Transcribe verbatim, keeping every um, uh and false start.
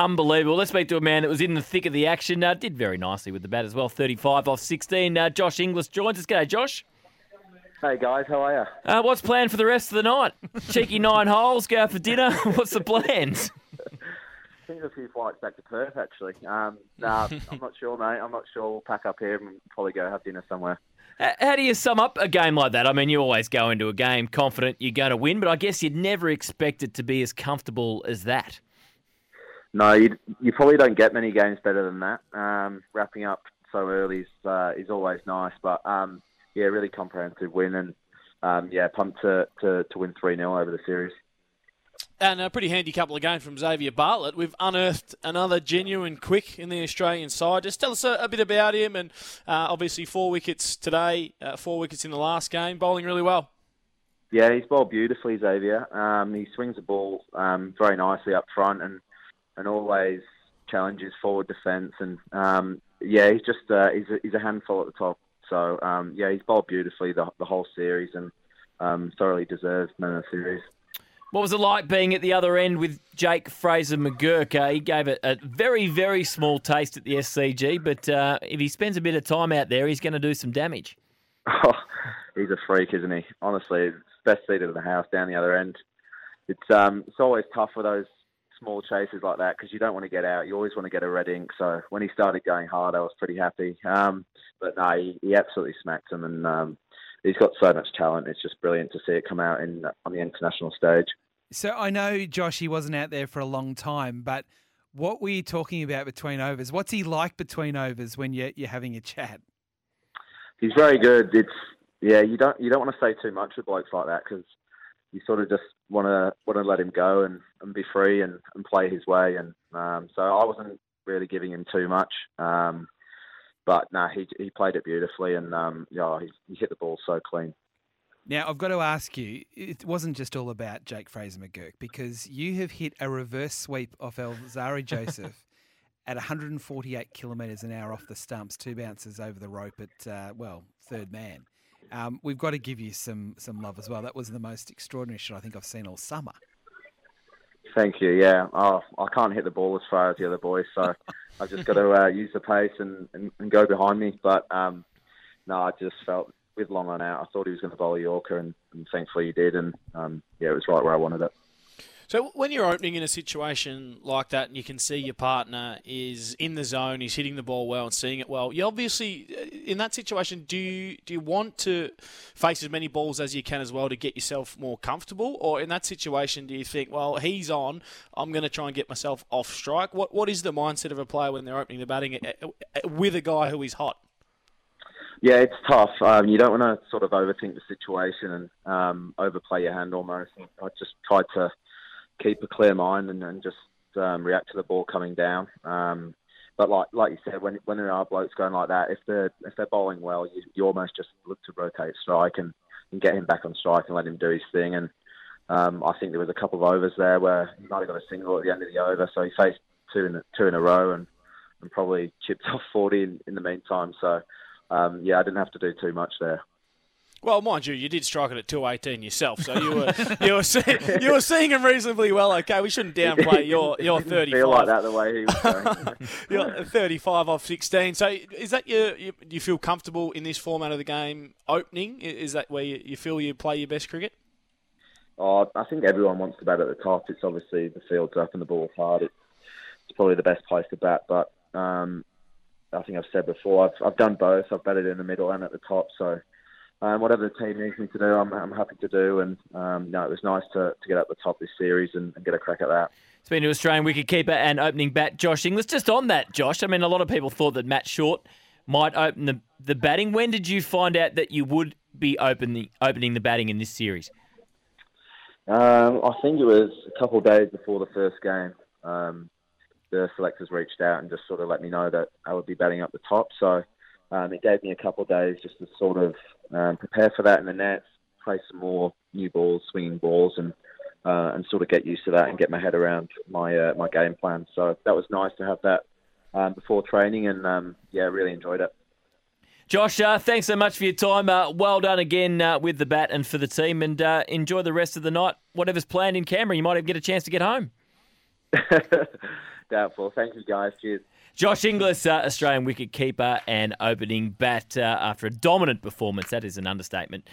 Unbelievable. Let's speak to a man that was in the thick of the action. Uh, did very nicely with the bat as well. thirty-five off sixteen. Uh, Josh Inglis joins us. G'day, Josh. Hey, guys. How are you? Uh, what's planned for the rest of the night? Cheeky nine holes, go out for dinner. What's the plans? I think there's a few flights back to Perth, actually. Um, nah, I'm not sure, mate. I'm not sure. We'll pack up here and probably go have dinner somewhere. How do you sum up a game like that? I mean, you always go into a game confident you're going to win, but I guess you'd never expect it to be as comfortable as that. No, you you probably don't get many games better than that. Um, wrapping up so early is uh, is always nice, but um, yeah, really comprehensive win, and um, yeah, pumped to, to, to win three nil over the series. And a pretty handy couple of games from Xavier Bartlett. We've unearthed another genuine quick in the Australian side. Just tell us a, a bit about him, and uh, obviously four wickets today, uh, four wickets in the last game, bowling really well. Yeah, he's bowled beautifully, Xavier. Um, he swings the ball um, very nicely up front, and and always challenges forward defence. And um, yeah, he's just uh, he's a, he's a handful at the top. So um, yeah, he's bowled beautifully the, the whole series, and um, thoroughly deserved man of the series. What was it like being at the other end with Jake Fraser-McGurk? Uh, he gave it a very, very small taste at the S C G, but uh, if he spends a bit of time out there, he's going to do some damage. Oh, he's a freak, isn't he? Honestly, best seat of the house down the other end. It's um, it's always tough with those small chases like that because you don't want to get out. You always want to get a red ink. So when he started going hard, I was pretty happy. Um, but no, he, he absolutely smacked him, and Um, he's got so much talent. It's just brilliant to see it come out in on the international stage. So I know, Josh, he wasn't out there for a long time, but what were you talking about between overs? What's he like between overs when you're, you're having a chat? He's very good. It's yeah, you don't you don't want to say too much with blokes like that because you sort of just want to want to let him go and, and be free and, and play his way. And um, so I wasn't really giving him too much. Um, But no, nah, he he played it beautifully, and um, yeah, he, he hit the ball so clean. Now I've got to ask you, it wasn't just all about Jake Fraser-McGurk because you have hit a reverse sweep off El Zari Joseph at one forty-eight kilometres an hour off the stumps, two bounces over the rope at uh, well third man. Um, we've got to give you some some love as well. That was the most extraordinary shot I think I've seen all summer. Thank you. Yeah, oh, I can't hit the ball as far as the other boys, so I've just got to uh, use the pace and, and, and go behind me. But um, no, I just felt with long on out, I thought he was going to bowl a Yorker, and, and thankfully he did. And um, yeah, it was right where I wanted it. So when you're opening in a situation like that and you can see your partner is in the zone, he's hitting the ball well and seeing it well, you obviously, in that situation, do you, do you want to face as many balls as you can as well to get yourself more comfortable? Or in that situation, do you think, well, he's on, I'm going to try and get myself off strike? What What is the mindset of a player when they're opening the batting with a guy who is hot? Yeah, it's tough. Um, you don't want to sort of overthink the situation and um, overplay your hand almost. I just tried to keep a clear mind and, and just um, react to the ball coming down. Um, but like like you said, when when there are blokes going like that, if they're, if they're bowling well, you, you almost just look to rotate strike and, and get him back on strike and let him do his thing. And um, I think there was a couple of overs there where he might have got a single at the end of the over, so he faced two in, two in a row and, and probably chipped off forty in, in the meantime. So, um, yeah, I didn't have to do too much there. Well, mind you, you did strike it at two eighteen yourself, so you were you were see, you were seeing him reasonably well. Okay, we shouldn't downplay your your thirty-five. Didn't feel like that the way he was going. You're thirty-five off sixteen. So is that your, you? You feel comfortable in this format of the game opening? Is that where you, you feel you play your best cricket? Oh, I think everyone wants to bat at the top. It's obviously the field's up and the ball's hard. It's, it's probably the best place to bat, but um, I think I've said before, I've I've done both. I've batted in the middle and at the top, so. Um, whatever the team needs me to do, I'm, I'm happy to do. And um, no, it was nice to, to get up the top this series and, and get a crack at that. It's been to Australian wicketkeeper and opening bat Josh Inglis. Just on that, Josh, I mean, a lot of people thought that Matt Short might open the, the batting. When did you find out that you would be open the, opening the batting in this series? Um, I think it was a couple of days before the first game. Um, the selectors reached out and just sort of let me know that I would be batting up the top. So um, it gave me a couple of days just to sort of Um, prepare for that in the nets, play some more new balls, swinging balls, and uh, and sort of get used to that and get my head around my uh, my game plan. So that was nice to have that um, before training, and um, yeah, really enjoyed it. Josh, uh, thanks so much for your time. Uh, well done again uh, with the bat and for the team, and uh, enjoy the rest of the night. Whatever's planned in Canberra, you might even get a chance to get home. looked out for. Thank you, guys. Cheers. Josh Inglis, uh, Australian wicketkeeper and opening bat uh, after a dominant performance. That is an understatement.